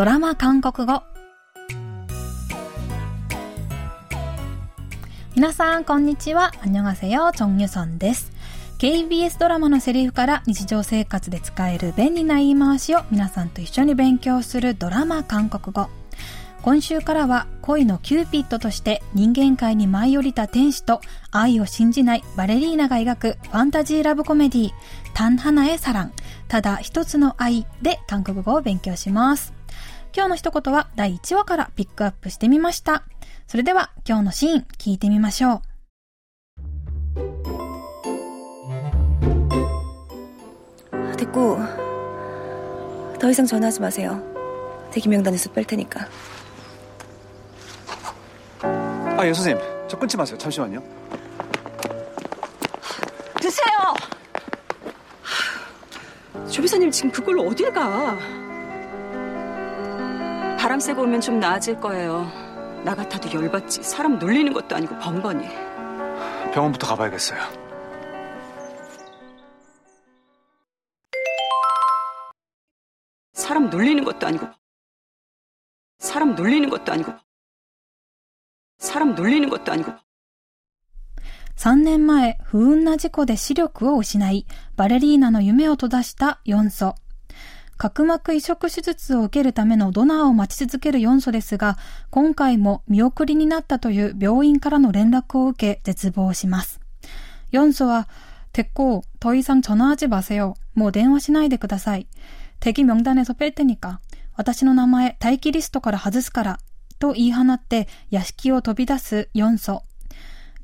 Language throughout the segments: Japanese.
ドラマ韓国語。皆さんこんにちは。アンニョンハセヨ、チョンユソンです。 KBS ドラマのセリフから日常生活で使える便利な言い回しを皆さんと一緒に勉強するドラマ韓国語。今週からは恋のキューピッドとして人間界に舞い降りた天使と愛を信じないバレリーナが描くファンタジーラブコメディー単花へサラン、ただ一つの愛で韓国語を勉強します。今日の一言は第1話からピックアップしてみました。それでは今日のシーン聞いてみましょう。됐고 더 이상 전화하지 마세요. 대기 명단에서 뺄 테니까. 아, 예 선생님. 저 끊지 마세요. 잠시만요. 드세요. 조 비서님 지금 그걸로 어딜 가? 바람 쐬고 오면 좀 나아질 거예요. 나 같아도 열받지. 사람 놀리는 것도 아니고 번번이. 병원부터 가봐야겠어요. 사람 놀리는 것도 아니고. 사람 놀리는 것도 아니고. 3年前、不運な事故で視力を失い、バレリーナの夢を閉ざしたヨンソ。角膜移植手術を受けるためのドナーを待ち続けるヨンソですが、今回も見送りになったという病院からの連絡を受け、絶望します。ヨンソは、됐고 더 이상 전화하지 마세요。もう電話しないでください。敵名단에서 뺄 테니까。私の名前、待機リストから外すから。と言い放って、屋敷を飛び出すヨンソ。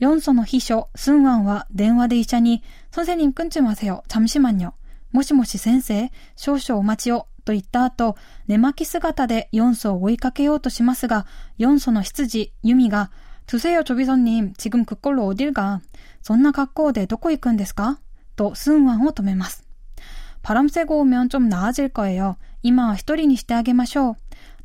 ヨンソの秘書、スンワンは電話で医者に、先生に끊지マセよ、잠시만요。もしもし先生、少々お待ちを。と言った後、寝巻き姿でヨンソを追いかけようとしますが、ヨンソの執事、ユミが、두세요 조비서님、지금 그걸로 어딜 가。そんな格好でどこ行くんですか？とスンワンを止めます。바람쐬고오면좀나아질거예요。今は一人にしてあげましょう。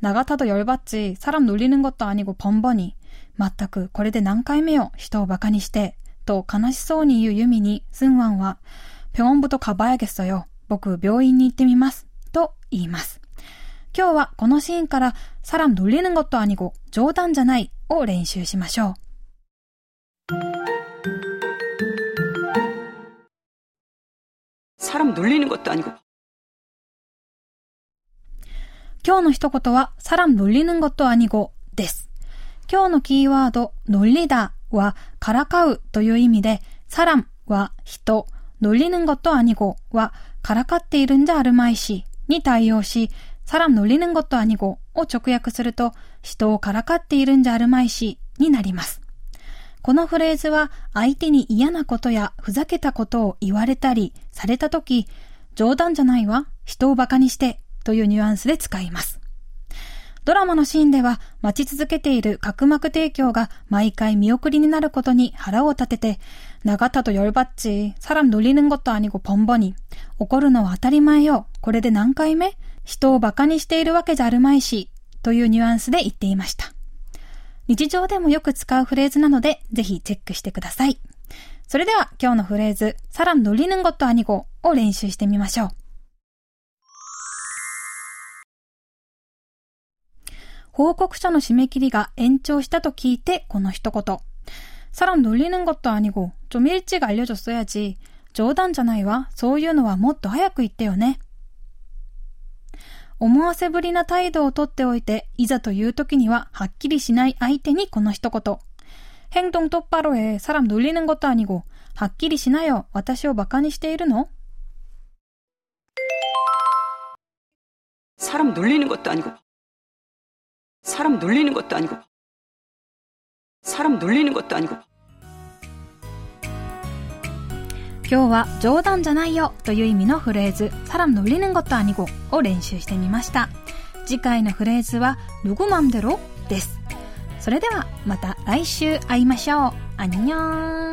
나 같아도 열받지。사람 놀리는 것도 아니고 번번이。まったくこれで何回目よ。人をバカにして。と悲しそうに言うユミにスンワンは、병원부터 가봐야겠어요。僕病院に行ってみます。と言います。今日はこのシーンから사람 놀리는 것도 아니고冗談じゃないを練習しましょう。사람 놀리는 것도 아니고。今日の一言は사람 놀리는 것도 아니고です。今日のキーワード놀리다はからかうという意味で、사람は人、놀리는 것도 아니고はからかっているんじゃあるまいしに対応し、사람 놀리는 것도 아니고を直訳すると、人をからかっているんじゃあるまいしになります。このフレーズは相手に嫌なことやふざけたことを言われたりされたとき、冗談じゃないわ、人をバカにしてというニュアンスで使います。ドラマのシーンでは待ち続けている角膜提供が毎回見送りになることに腹を立てて、ながたとよるばっち、사람 놀리는 것도 아니고 번번이、怒るのは当たり前よ、これで何回目、人をバカにしているわけじゃあるまいしというニュアンスで言っていました。日常でもよく使うフレーズなので、ぜひチェックしてください。それでは今日のフレーズ、사람 놀리는 것도 아니고を練習してみましょう。報告書の締め切りが延長したと聞いてこの一言。사람 놀리는 것도 아니고 좀 일찍 알려줬어야지。冗談じゃないわ。そういうのはもっと早く言ってよね。思わせぶりな態度をとっておいて、いざという時にははっきりしない相手にこの一言。행동 똑바로 해。사람 놀리는 것도 아니고。はっきりしなよ。私をバカにしているの？사람 놀리는 것도 아니고。사람 놀리는 것도 아니고。사람 놀리는 것도 아니고。今日は冗談じゃないよという意味のフレーズ、사람 놀리는 것도 아니고を練習してみました。次回のフレーズは누구 맘대로です。それではまた来週会いましょう。안녕。